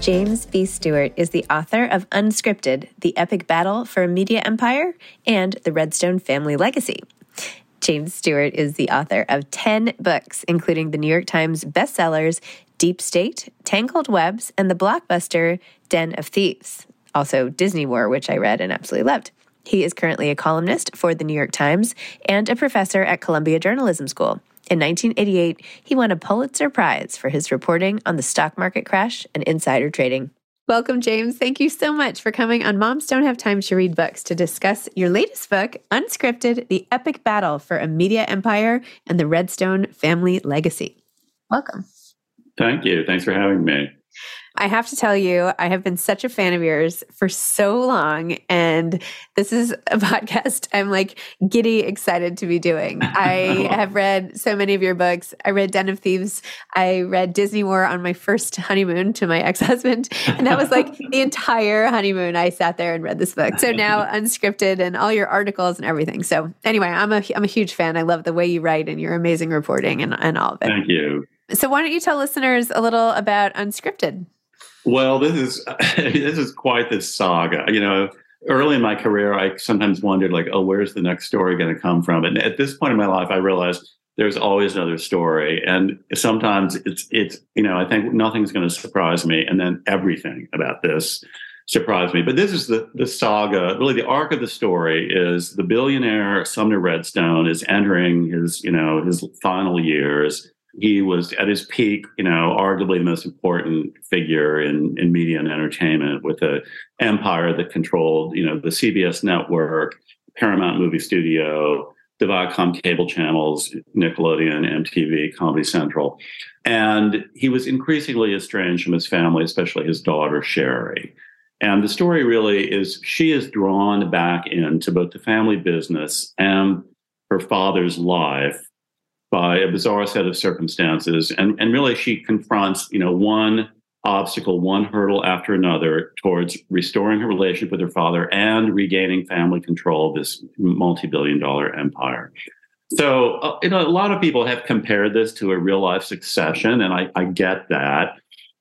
James B. Stewart is the author of Unscripted, The Epic Battle for a Media Empire, and The Redstone Family Legacy. James Stewart is the author of 10 books, including the New York Times bestsellers Deep State, Tangled Webs, and the blockbuster Den of Thieves, also Disney War, which I read and absolutely loved. He is currently a columnist for the New York Times and a professor at Columbia Journalism School. In 1988, he won a Pulitzer Prize for his reporting on the stock market crash and insider trading. Welcome, James. Thank you so much for coming on Moms Don't Have Time to Read Books to discuss your latest book, Unscripted, The Epic Battle for a Media Empire and the Redstone Family Legacy. Welcome. Thank you. Thanks for having me. I have to tell you, I have been such a fan of yours for so long, and this is a podcast I'm like giddy excited to be doing. I have read so many of your books. I read Den of Thieves. I read Disney War on my first honeymoon to my ex-husband, and that was like the entire honeymoon I sat there and read this book. So now Unscripted and all your articles and everything. So anyway, I'm a huge fan. I love the way you write and your amazing reporting and all of it. Thank you. So why don't you tell listeners a little about Unscripted? Well, this is quite the saga. You know, early in my career, I sometimes wondered, like, oh, where's the next story going to come from? And at this point in my life, I realized there's always another story. And sometimes it's you know, I think nothing's going to surprise me. And then everything about this surprised me. But this is the saga. Really, the arc of the story is the billionaire Sumner Redstone is entering his final years. He was at his peak, you know, arguably the most important figure in media and entertainment, with an empire that controlled, you know, the CBS network, Paramount Movie Studio, the Viacom cable channels, Nickelodeon, MTV, Comedy Central. And he was increasingly estranged from his family, especially his daughter, Shari. And the story really is she is drawn back into both the family business and her father's life by a bizarre set of circumstances. And really she confronts, one obstacle, one hurdle after another towards restoring her relationship with her father and regaining family control of this multi-billion-dollar empire. So a lot of people have compared this to a real-life Succession, and I get that.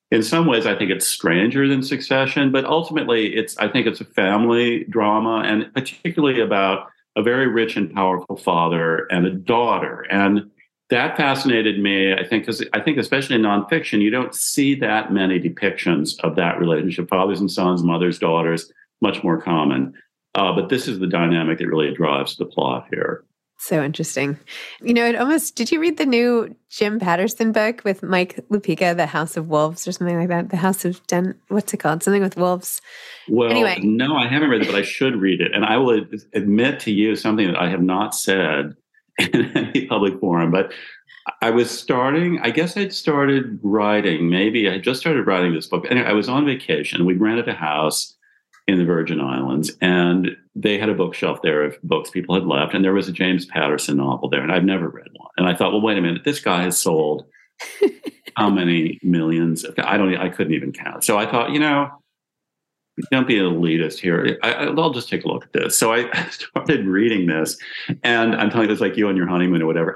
In some ways, I think it's stranger than Succession, but ultimately, I think it's a family drama, and particularly about a very rich and powerful father and a daughter. And that fascinated me, I think, because I think especially in nonfiction, you don't see that many depictions of that relationship. Fathers and sons, mothers, daughters, much more common. But this is the dynamic that really drives the plot here. So interesting. Did you read the new Jim Patterson book with Mike Lupica, The House of Wolves or something like that? The House of Den, what's it called? Something with wolves. Well, anyway. No, I haven't read it, but I should read it. And I will admit to you something that I have not said in any public forum, but I just started writing this book. Anyway, I was on vacation. We rented a house in the Virgin Islands, and they had a bookshelf there of books people had left, and there was a James Patterson novel there, and I've never read one. And I thought, well, wait a minute, this guy has sold how many millions? I couldn't even count. So I thought, don't be an elitist here. I'll just take a look at this. So I started reading this, and I'm telling you, it's like you on your honeymoon or whatever.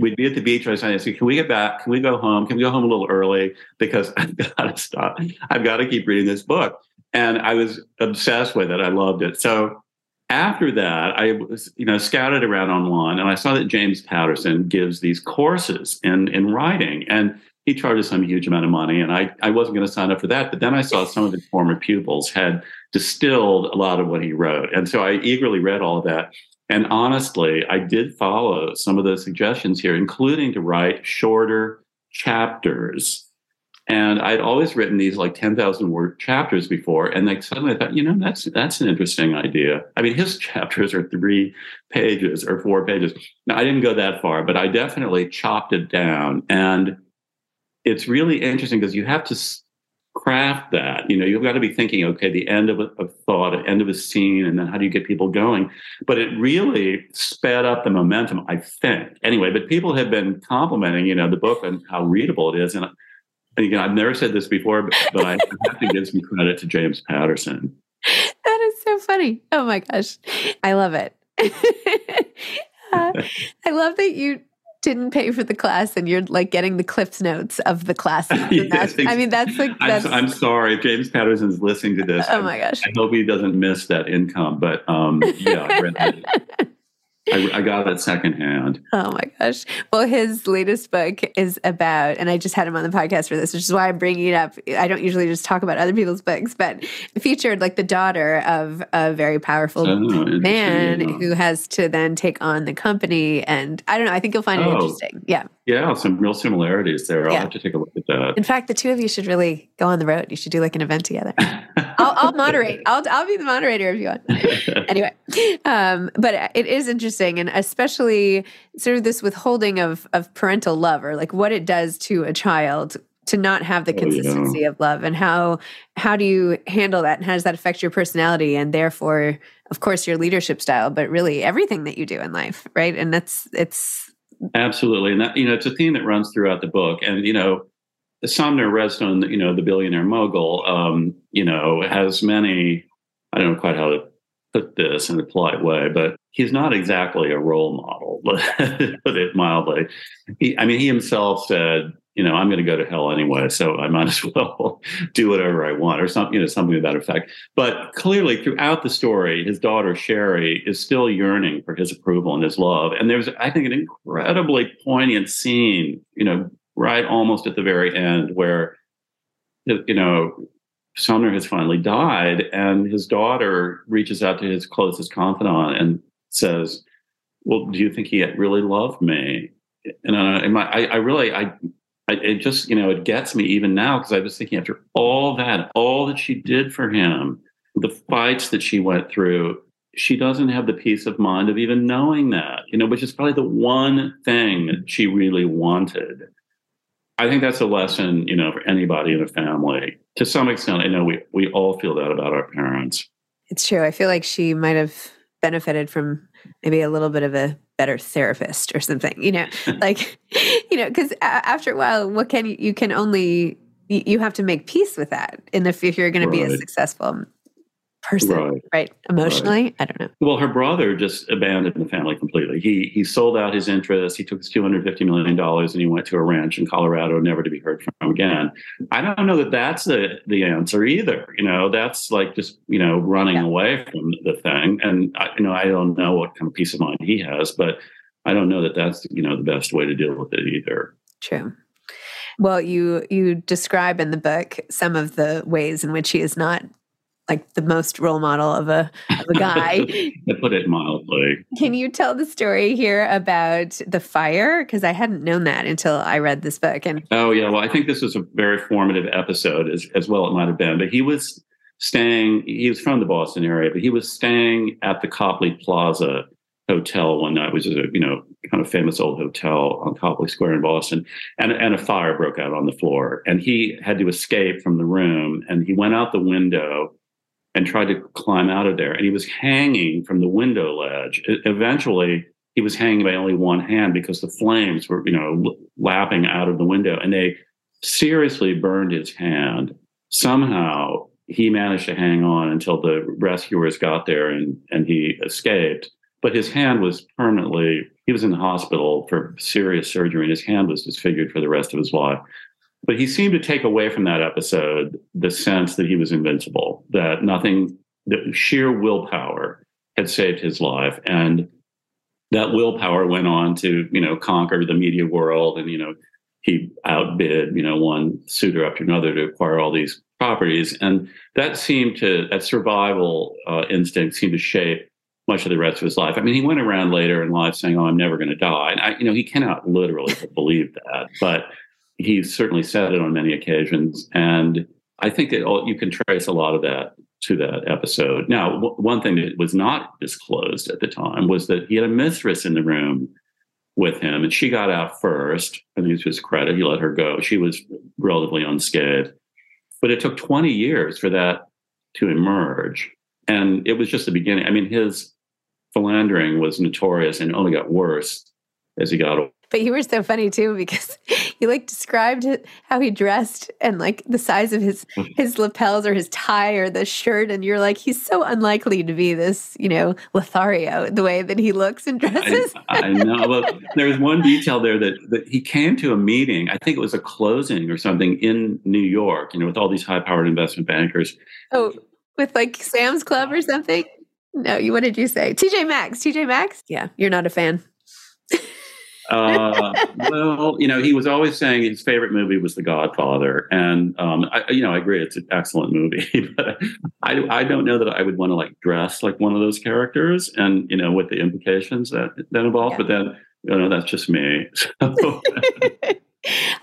We'd be at the beach. I was saying, can we get back? Can we go home? Can we go home a little early? Because I've got to stop. I've got to keep reading this book. And I was obsessed with it. I loved it. So after that, I was, scouted around online, and I saw that James Patterson gives these courses in writing, and he charges some huge amount of money, and I wasn't going to sign up for that. But then I saw some of his former pupils had distilled a lot of what he wrote. And so I eagerly read all of that. And honestly, I did follow some of those suggestions here, including to write shorter chapters. And I'd always written these 10,000-word chapters before. And suddenly I thought, that's an interesting idea. I mean, his chapters are 3 pages or 4 pages. Now, I didn't go that far, but I definitely chopped it down. And it's really interesting because you have to craft that. You've got to be thinking, okay, the end of a thought, the end of a scene, and then how do you get people going? But it really sped up the momentum, I think. Anyway, but people have been complimenting, the book and how readable it is. And again, I've never said this before, but I have to give some credit to James Patterson. That is so funny. Oh, my gosh. I love it. I love that you didn't pay for the class, and you're getting the Cliff's notes of the classes. Yes, I mean, that's... I'm sorry, James Patterson's listening to this. Oh my gosh! I hope he doesn't miss that income. But I read that. I got that secondhand. Oh my gosh! Well, his latest book is about, and I just had him on the podcast for this, which is why I'm bringing it up. I don't usually just talk about other people's books, but featured the daughter of a very powerful man who has to then take on the company. And I don't know. I think you'll find it interesting. Yeah. Yeah, some real similarities there. I'll have to take a look at that. In fact, the two of you should really go on the road. You should do an event together. I'll moderate. I'll be the moderator if you want. Anyway, but it is interesting, and especially sort of this withholding of parental love, or what it does to a child to not have the consistency of love, and how do you handle that, and how does that affect your personality, and therefore, of course, your leadership style, but really everything that you do in life, right? And it's. Absolutely. And that, it's a theme that runs throughout the book. And, Sumner Redstone, the billionaire mogul, has many, I don't know quite how to put this in a polite way, but he's not exactly a role model, to put it mildly. He himself said, I'm going to go to hell anyway, so I might as well do whatever I want, or something, something to that effect. But clearly, throughout the story, his daughter Shari is still yearning for his approval and his love. And there's, I think, an incredibly poignant scene, right almost at the very end, where, Sumner has finally died, and his daughter reaches out to his closest confidant and says, "Well, do you think he really loved me?" And it gets me even now, because I was thinking, after all that she did for him, the fights that she went through, she doesn't have the peace of mind of even knowing that, you know, which is probably the one thing that she really wanted. I think that's a lesson, you know, for anybody in a family. To some extent, I know we all feel that about our parents. It's true. I feel like she might have benefited from maybe a little bit of a better therapist or something, you know, like, you know, because after a while, what can you can only, you have to make peace with that. And if you're going to be a successful person, right? Emotionally, I don't know. Well, her brother just abandoned the family completely. He sold out his interest. He took his $250 million and he went to a ranch in Colorado, never to be heard from again. I don't know that that's the answer either. You know, that's like just, you know, running away from the thing. And, you know, I don't know what kind of peace of mind he has, but I don't know that that's, you know, the best way to deal with it either. True. Well, you describe in the book some of the ways in which he is not like the most role model of a guy. To put it mildly. Can you tell the story here about the fire? Because I hadn't known that until I read this book. And well, I think this was a very formative episode as well. It might have been, but he was from the Boston area, but he was staying at the Copley Plaza Hotel one night, which is a, you know, kind of famous old hotel on Copley Square in Boston, and a fire broke out on the floor, and he had to escape from the room, and he went out the window and tried to climb out of there. And he was hanging from the window ledge. Eventually, he was hanging by only one hand because the flames were, you know, lapping out of the window. And they seriously burned his hand. Somehow, he managed to hang on until the rescuers got there and he escaped. But his hand was he was in the hospital for serious surgery, and his hand was disfigured for the rest of his life. But he seemed to take away from that episode the sense that he was invincible, that nothing, that sheer willpower had saved his life. And that willpower went on to, you know, conquer the media world. And, you know, he outbid, you know, one suitor after another to acquire all these properties. And that survival instinct seemed to shape much of the rest of his life. I mean, he went around later in life saying, "Oh, I'm never going to die." And, he cannot literally believe that. But he certainly said it on many occasions, and I think that you can trace a lot of that to that episode. Now, one thing that was not disclosed at the time was that he had a mistress in the room with him, and she got out first, and this was credit. He let her go. She was relatively unscathed, but it took 20 years for that to emerge, and it was just the beginning. I mean, his philandering was notorious and only got worse as he got older. But you were so funny too, because you like described how he dressed and like the size of his lapels or his tie or the shirt. And you're like, he's so unlikely to be this, you know, Lothario, the way that he looks and dresses. I know. Well, there was one detail there that he came to a meeting. I think it was a closing or something in New York, you know, with all these high powered investment bankers. Oh, with like Sam's Club or something. No, what did you say? TJ Maxx. Yeah. You're not a fan. Well, you know, he was always saying his favorite movie was The Godfather. And, I agree. It's an excellent movie, but I don't know that I would want to like dress like one of those characters and, you know, with the implications that involved, but then, you know, that's just me. So.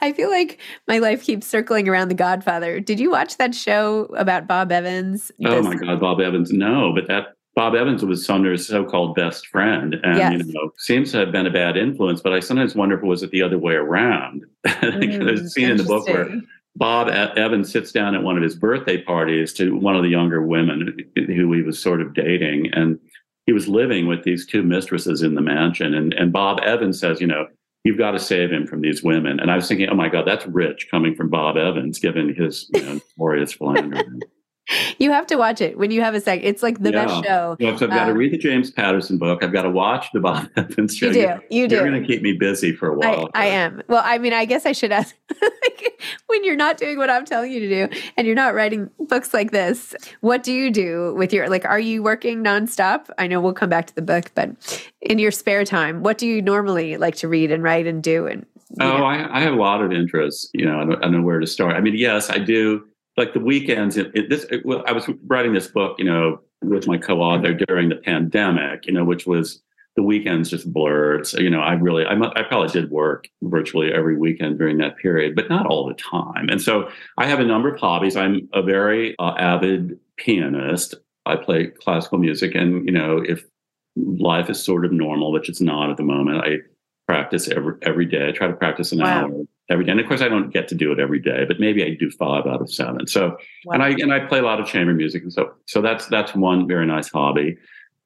I feel like my life keeps circling around The Godfather. Did you watch that show about Bob Evans? Oh my God, Bob Evans. No, but Bob Evans was Sumner's so-called best friend, and you know, seems to have been a bad influence. But I sometimes wonder if it was it the other way around. There's a scene in the book where Bob Evans sits down at one of his birthday parties to one of the younger women who he was sort of dating, and he was living with these two mistresses in the mansion. And Bob Evans says, you know, you've got to save him from these women. And I was thinking, oh my God, that's rich coming from Bob Evans, given his notorious philandering. You have to watch it when you have a sec. It's like the best show. Yeah, so I've got to read the James Patterson book. I've got to watch the Bob Evans show. You do. You're going to keep me busy for a while. I am. Well, I mean, I guess I should ask like, when you're not doing what I'm telling you to do and you're not writing books like this, what do you do with your, like, are you working nonstop? I know we'll come back to the book, but in your spare time, what do you normally like to read and write and do? And I have a lot of interests. You know, I don't know where to start. I mean, yes, I do. Like the weekends, I was writing this book, you know, with my co-author during the pandemic, you know, which was the weekends just blurred. So, you know, I probably did work virtually every weekend during that period, but not all the time. And so I have a number of hobbies. I'm a very avid pianist. I play classical music, and, you know, if life is sort of normal, which it's not at the moment, I practice every day. I try to practice an hour every day. And of course, I don't get to do it every day, but maybe I do 5 out of 7. So, and I play a lot of chamber music. And so that's one very nice hobby.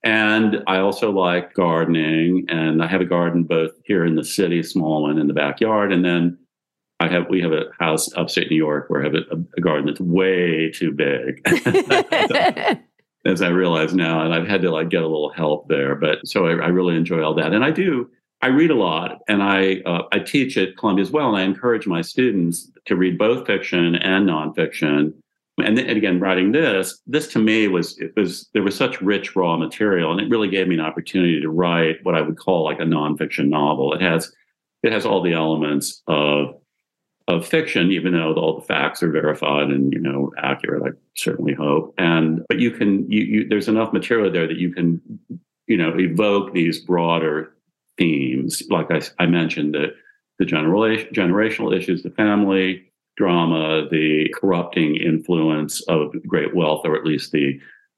And I also like gardening, and I have a garden both here in the city, a small one in the backyard. And then we have a house upstate New York where I have a garden that's way too big, as I realize now. And I've had to get a little help there. But so I really enjoy all that. And I read a lot, and I teach at Columbia as well. And I encourage my students to read both fiction and nonfiction. And again, writing this to me there was such rich raw material, and it really gave me an opportunity to write what I would call a nonfiction novel. It has all the elements of fiction, even though all the facts are verified and, you know, accurate. I certainly hope, but you can there's enough material there that you can, you know, evoke these broader themes, like I mentioned, the generational issues, the family drama, the corrupting influence of great wealth, or at least the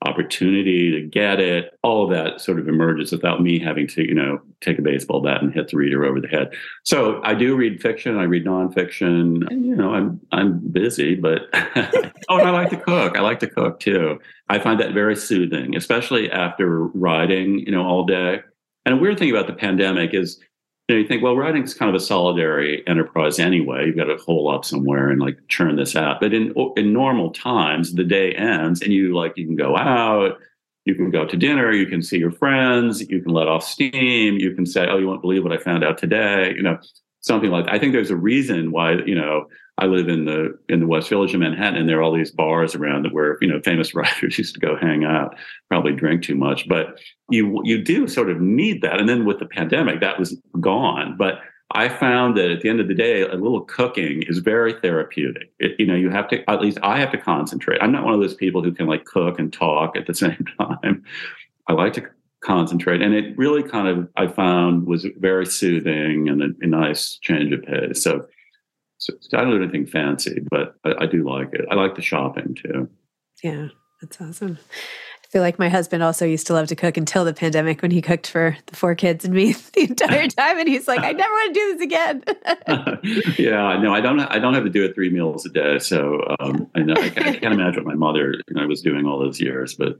opportunity to get it. All of that sort of emerges without me having to, you know, take a baseball bat and hit the reader over the head. So I do read fiction, I read nonfiction. And, you know, I'm busy, but and I like to cook. I like to cook too. I find that very soothing, especially after writing, you know, all day. And a weird thing about the pandemic is, you know, you think, well, writing is kind of a solidary enterprise anyway. You've got to hole up somewhere and churn this out. But in normal times, the day ends, and you can go out, you can go to dinner, you can see your friends, you can let off steam, you can say, oh, you won't believe what I found out today, you know, something like that. I think there's a reason why, you know, I live in the West Village of Manhattan, and there are all these bars around that where, you know, famous writers used to go hang out, probably drink too much. But you do sort of need that. And then with the pandemic, that was gone. But I found that at the end of the day, a little cooking is very therapeutic. You have to, at least I have to concentrate. I'm not one of those people who can cook and talk at the same time. I like to concentrate. And it really kind of, I found, was very soothing and a nice change of pace. So I don't do anything fancy, but I do like it. I like the shopping too. Yeah, that's awesome. I feel like my husband also used to love to cook until the pandemic, when he cooked for the 4 kids and me the entire time. And he's like, I never want to do this again. Yeah, no, I don't have to do it 3 meals a day. So yeah. I can't imagine what my mother was doing all those years, but...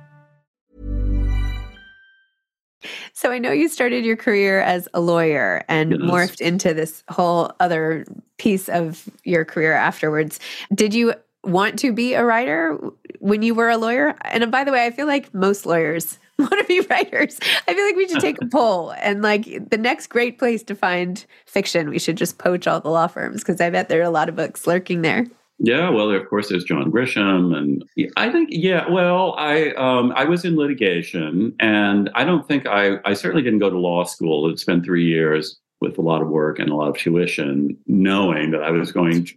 So I know you started your career as a lawyer and morphed into this whole other piece of your career afterwards. Did you want to be a writer when you were a lawyer? And by the way, I feel like most lawyers want to be writers. I feel like we should take a poll, and the next great place to find fiction, we should just poach all the law firms, because I bet there are a lot of books lurking there. Yeah, well, of course, there's John Grisham, and I think, yeah, well, I was in litigation, and I don't think I certainly didn't go to law school. It's been 3 years. with a lot of work and a lot of tuition, knowing that I was going to,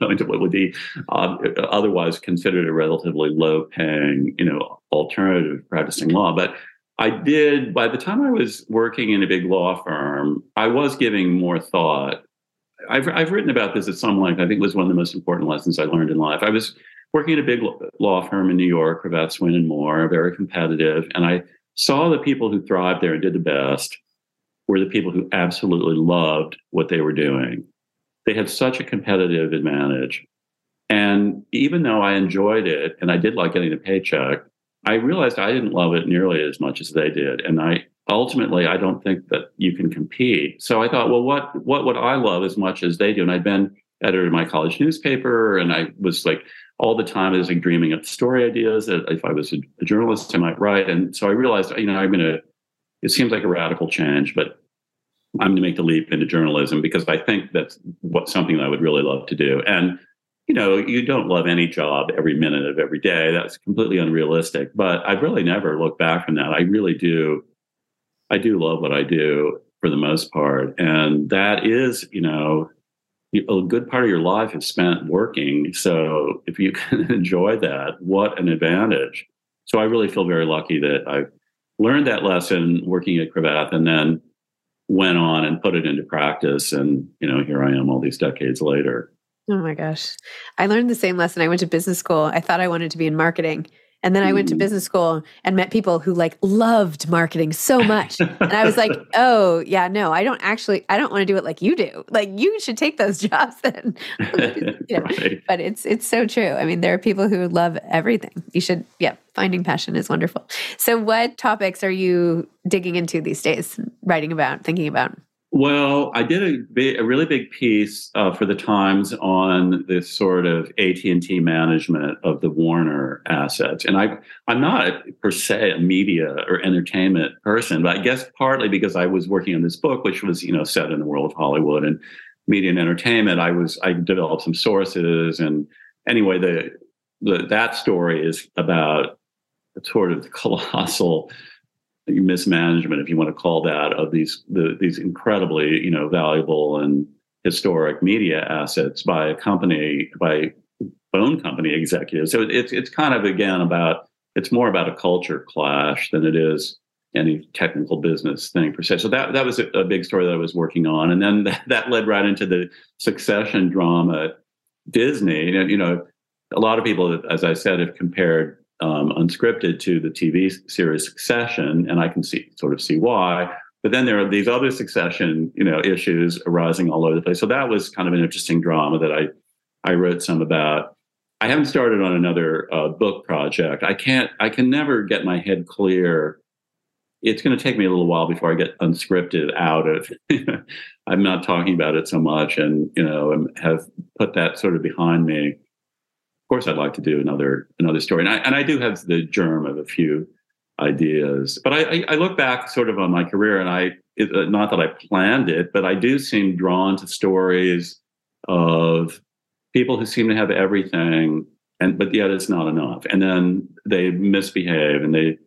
going to what would be otherwise considered a relatively low-paying, alternative to practicing law. But I did, by the time I was working in a big law firm, I was giving more thought. I've written about this at some length. I think it was one of the most important lessons I learned in life. I was working at a big law firm in New York, Cravath, Swaine and Moore, very competitive. And I saw the people who thrived there and did the best were the people who absolutely loved what they were doing. They had such a competitive advantage. And even though I enjoyed it and I did like getting a paycheck, I realized I didn't love it nearly as much as they did. And ultimately, I don't think that you can compete. So I thought, well, what would I love as much as they do? And I'd been editor of my college newspaper, and I was like, all the time I was like dreaming up story ideas that if I was a journalist, I might write. And so I realized, it seems like a radical change, but I'm going to make the leap into journalism because I think that's something that I would really love to do. And, you don't love any job every minute of every day. That's completely unrealistic, but I've really never looked back from that. I do love what I do for the most part. And that is, a good part of your life is spent working. So if you can enjoy that, what an advantage. So I really feel very lucky that I learned that lesson working at Cravath and then went on and put it into practice. And, here I am all these decades later. Oh my gosh. I learned the same lesson. I went to business school. I thought I wanted to be in marketing. And then I went to business school and met people who loved marketing so much. And I was like, oh yeah, no, I don't want to do it like you do. You should take those jobs then. Right. But it's so true. I mean, there are people who love everything. You should, finding passion is wonderful. So what topics are you digging into these days, writing about, thinking about? Well, I did a really big piece for The Times on this sort of AT&T management of the Warner assets. And I'm not per se a media or entertainment person, but I guess partly because I was working on this book, which was, set in the world of Hollywood and media and entertainment, I developed some sources. And anyway, that story is about sort of the colossal mismanagement, if you want to call that, of these incredibly, valuable and historic media assets by phone company executives. So it's kind of it's more about a culture clash than it is any technical business thing per se. So that was a big story that I was working on, and then that led right into the succession drama at Disney. A lot of people, as I said, have compared Unscripted to the TV series Succession, and I can see why. But then there are these other Succession, issues arising all over the place. So that was kind of an interesting drama that I wrote some about. I haven't started on another book project. I can never get my head clear. It's going to take me a little while before I get Unscripted out of. I'm not talking about it so much, and have put that sort of behind me. Of course, I'd like to do another story, and I do have the germ of a few ideas. But I look back sort of on my career, and not that I planned it, but I do seem drawn to stories of people who seem to have everything, but yet it's not enough, and then they misbehave and they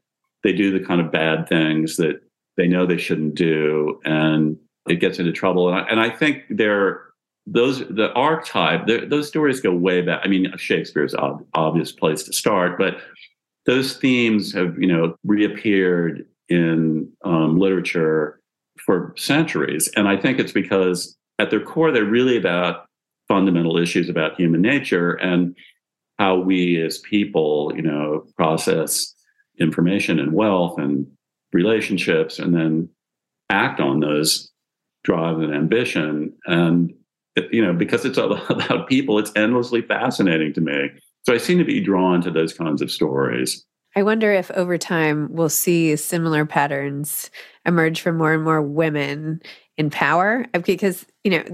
do the kind of bad things that they know they shouldn't do, and it gets into trouble. And I think they're. The archetype, those stories go way back. I mean, Shakespeare's obvious place to start, but those themes have, reappeared in literature for centuries. And I think it's because at their core, they're really about fundamental issues about human nature and how we as people, process information and wealth and relationships and then act on those drive and ambition. And because it's all about people, it's endlessly fascinating to me. So I seem to be drawn to those kinds of stories. I wonder if over time we'll see similar patterns emerge from more and more women in power, because,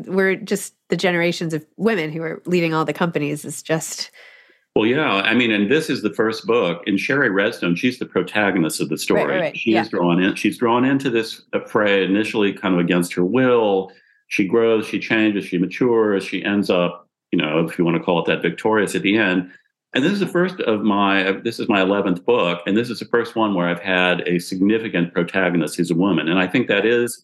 we're just the generations of women who are leading all the companies is just... Well, yeah. I mean, and this is the first book. And Shari Redstone, she's the protagonist of the story. Right. She's drawn into this fray initially kind of against her will. She grows, she changes, she matures, she ends up, if you want to call it that, victorious at the end. And this is my 11th book, and this is the first one where I've had a significant protagonist who's a woman. And I think that is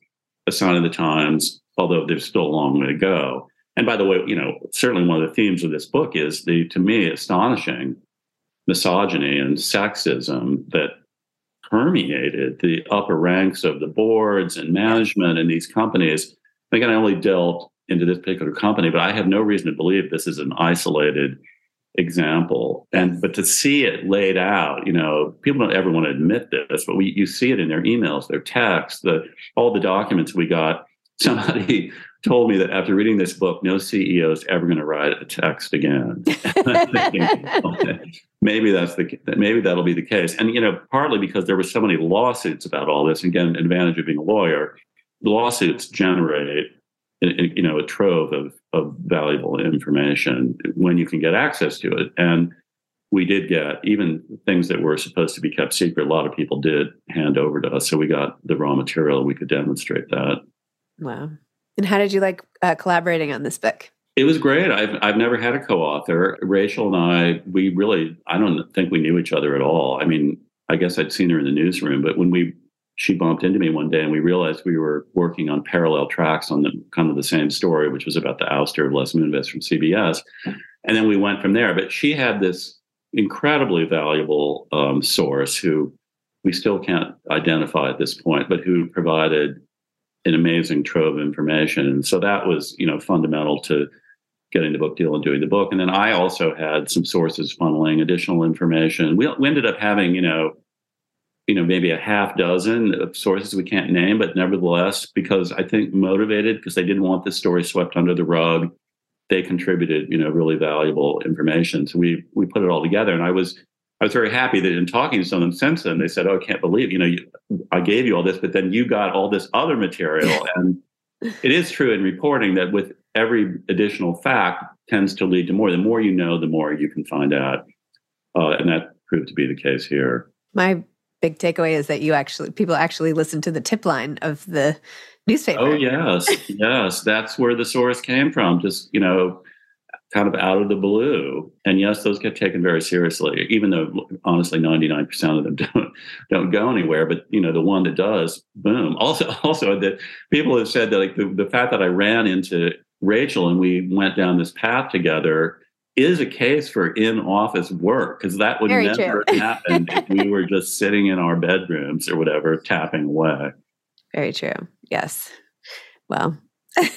a sign of the times, although there's still a long way to go. And by the way, you know, certainly one of the themes of this book is the, to me, astonishing misogyny and sexism that permeated the upper ranks of the boards and management in these companies. Again, I only delved into this particular company, but I have no reason to believe this is an isolated example. And but to see it laid out, you know, people don't ever want to admit this, but you see it in their emails, their texts, all the documents we got. Somebody told me that after reading this book, no CEO is ever going to write a text again. Maybe that'll be the case. And, you know, partly because there were so many lawsuits about all this. Again, advantage of being a lawyer, lawsuits generate, you know, a trove of valuable information when you can get access to it. And we did get even things that were supposed to be kept secret. A lot of people did hand over to us. So we got the raw material. We could demonstrate that. Wow. And how did you like collaborating on this book? It was great. I've never had a co-author. Rachel and I, I don't think we knew each other at all. I mean, I guess I'd seen her in the newsroom, but when she bumped into me one day and we realized we were working on parallel tracks on the kind of the same story, which was about the ouster of Les Moonves from CBS. And then we went from there, but she had this incredibly valuable source who we still can't identify at this point, but who provided an amazing trove of information. And so that was, you know, fundamental to getting the book deal and doing the book. And then I also had some sources funneling additional information. We ended up having, you know, maybe a half dozen of sources we can't name, but nevertheless, because I think motivated, because they didn't want this story swept under the rug, they contributed, you know, really valuable information. So we put it all together. And I was very happy that in talking to some of them since then, they said, oh, I can't believe, I gave you all this, but then you got all this other material. And it is true in reporting that with every additional fact tends to lead to more. The more you know, the more you can find out. And that proved to be the case here. My big takeaway is that people actually listen to the tip line of the newspaper. Oh, yes. Yes. That's where the source came from. Just, you know, kind of out of the blue. And yes, those get taken very seriously, even though honestly, 99% of them don't go anywhere. But, you know, the one that does, boom. Also that people have said that like the fact that I ran into Rachel and we went down this path together is a case for in-office work, because that would never happen if we were just sitting in our bedrooms or whatever, tapping away. Very true. Yes. Well,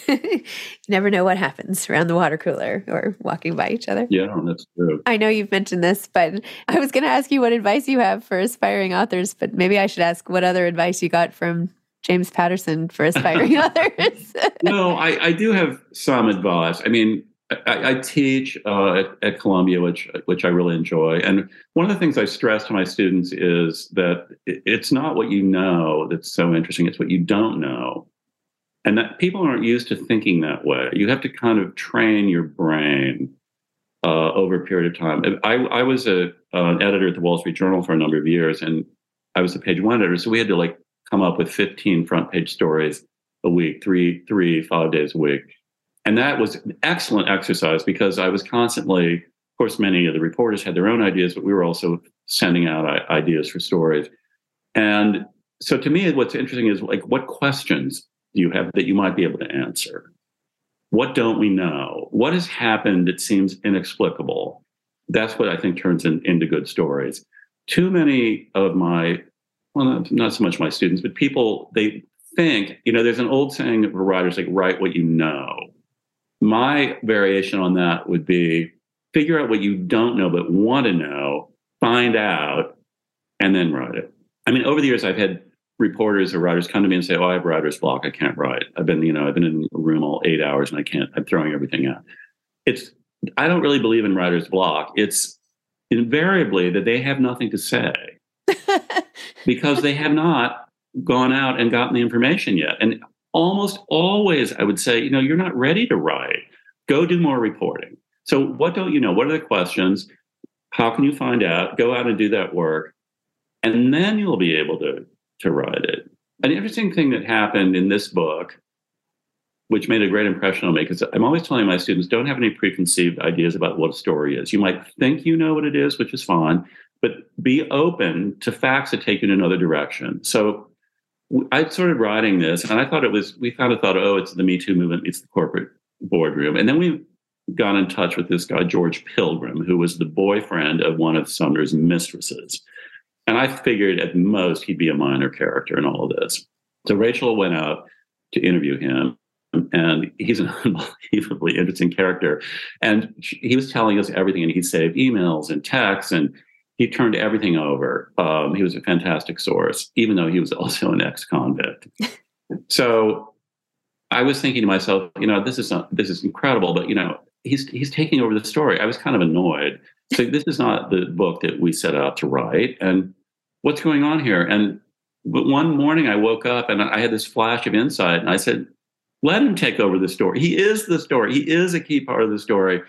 you never know what happens around the water cooler or walking by each other. Yeah, that's true. I know you've mentioned this, but I was going to ask you what advice you have for aspiring authors, but maybe I should ask what other advice you got from James Patterson for aspiring authors. No, I do have some advice. I mean, I teach at Columbia, which I really enjoy. And one of the things I stress to my students is that it's not what you know that's so interesting. It's what you don't know. And that people aren't used to thinking that way. You have to kind of train your brain over a period of time. I was an editor at the Wall Street Journal for a number of years, and I was the page one editor. So we had to like come up with 15 front page stories a week, three, 5 days a week. And that was an excellent exercise because I was constantly, of course, many of the reporters had their own ideas, but we were also sending out ideas for stories. And so to me, what's interesting is like what questions do you have that you might be able to answer? What don't we know? What has happened that seems inexplicable? That's what I think turns into good stories. Too many of my, not so much my students, but people, they think, you know, there's an old saying of writers, like, write what you know. My variation on that would be figure out what you don't know but want to know, find out, and then write it. I mean, over the years, I've had reporters or writers come to me and say, oh, I have writer's block. I can't write. I've been in a room all 8 hours and I can't, I'm throwing everything out. I don't really believe in writer's block. It's invariably that they have nothing to say because they have not gone out and gotten the information yet. And almost always I would say, you know, you're not ready to write. Go do more reporting. So what don't you know? What are the questions? How can you find out? Go out and do that work. And then you'll be able to write it. An interesting thing that happened in this book, which made a great impression on me, because I'm always telling my students, don't have any preconceived ideas about what a story is. You might think you know what it is, which is fine, but be open to facts that take you in another direction. So I started writing this, and I thought it was, we kind of thought, oh, it's the Me Too movement meets the corporate boardroom. And then we got in touch with this guy, George Pilgrim, who was the boyfriend of one of Sumner's mistresses. And I figured at most he'd be a minor character in all of this. So Rachel went out to interview him, and he's an unbelievably interesting character. And he was telling us everything, and he saved emails and texts, and he turned everything over. He was a fantastic source, even though he was also an ex-convict. So I was thinking to myself, you know, this is incredible, but, you know, he's taking over the story. I was kind of annoyed. So this is not the book that we set out to write. And what's going on here? And but one morning I woke up and I had this flash of insight, and I said, let him take over the story. He is the story. He is a key part of the story.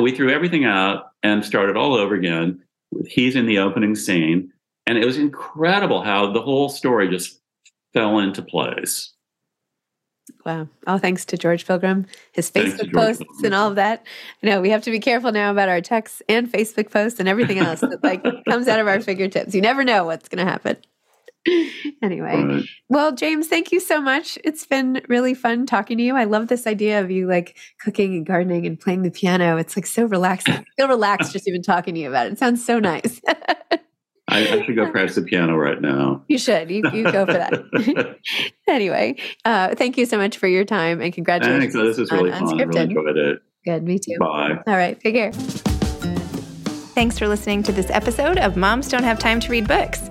We threw everything out and started all over again. He's in the opening scene. And it was incredible how the whole story just fell into place. Wow. All thanks to George Pilgrim, his Facebook posts and all of that. I know we have to be careful now about our texts and Facebook posts and everything else that like comes out of our fingertips. You never know what's going to happen. Anyway, right. Well, James, thank you so much. It's been really fun talking to you. I love this idea of you like cooking and gardening and playing the piano. It's like so relaxing. I feel relaxed just even talking to you about it. It sounds so nice. I should go practice the piano right now. You should. You go for that. Anyway, thank you so much for your time, and congratulations. Thanks. This is really fun. I really enjoyed it. Good. Me too. Bye. All right. Take care. Thanks for listening to this episode of Moms Don't Have Time to Read Books.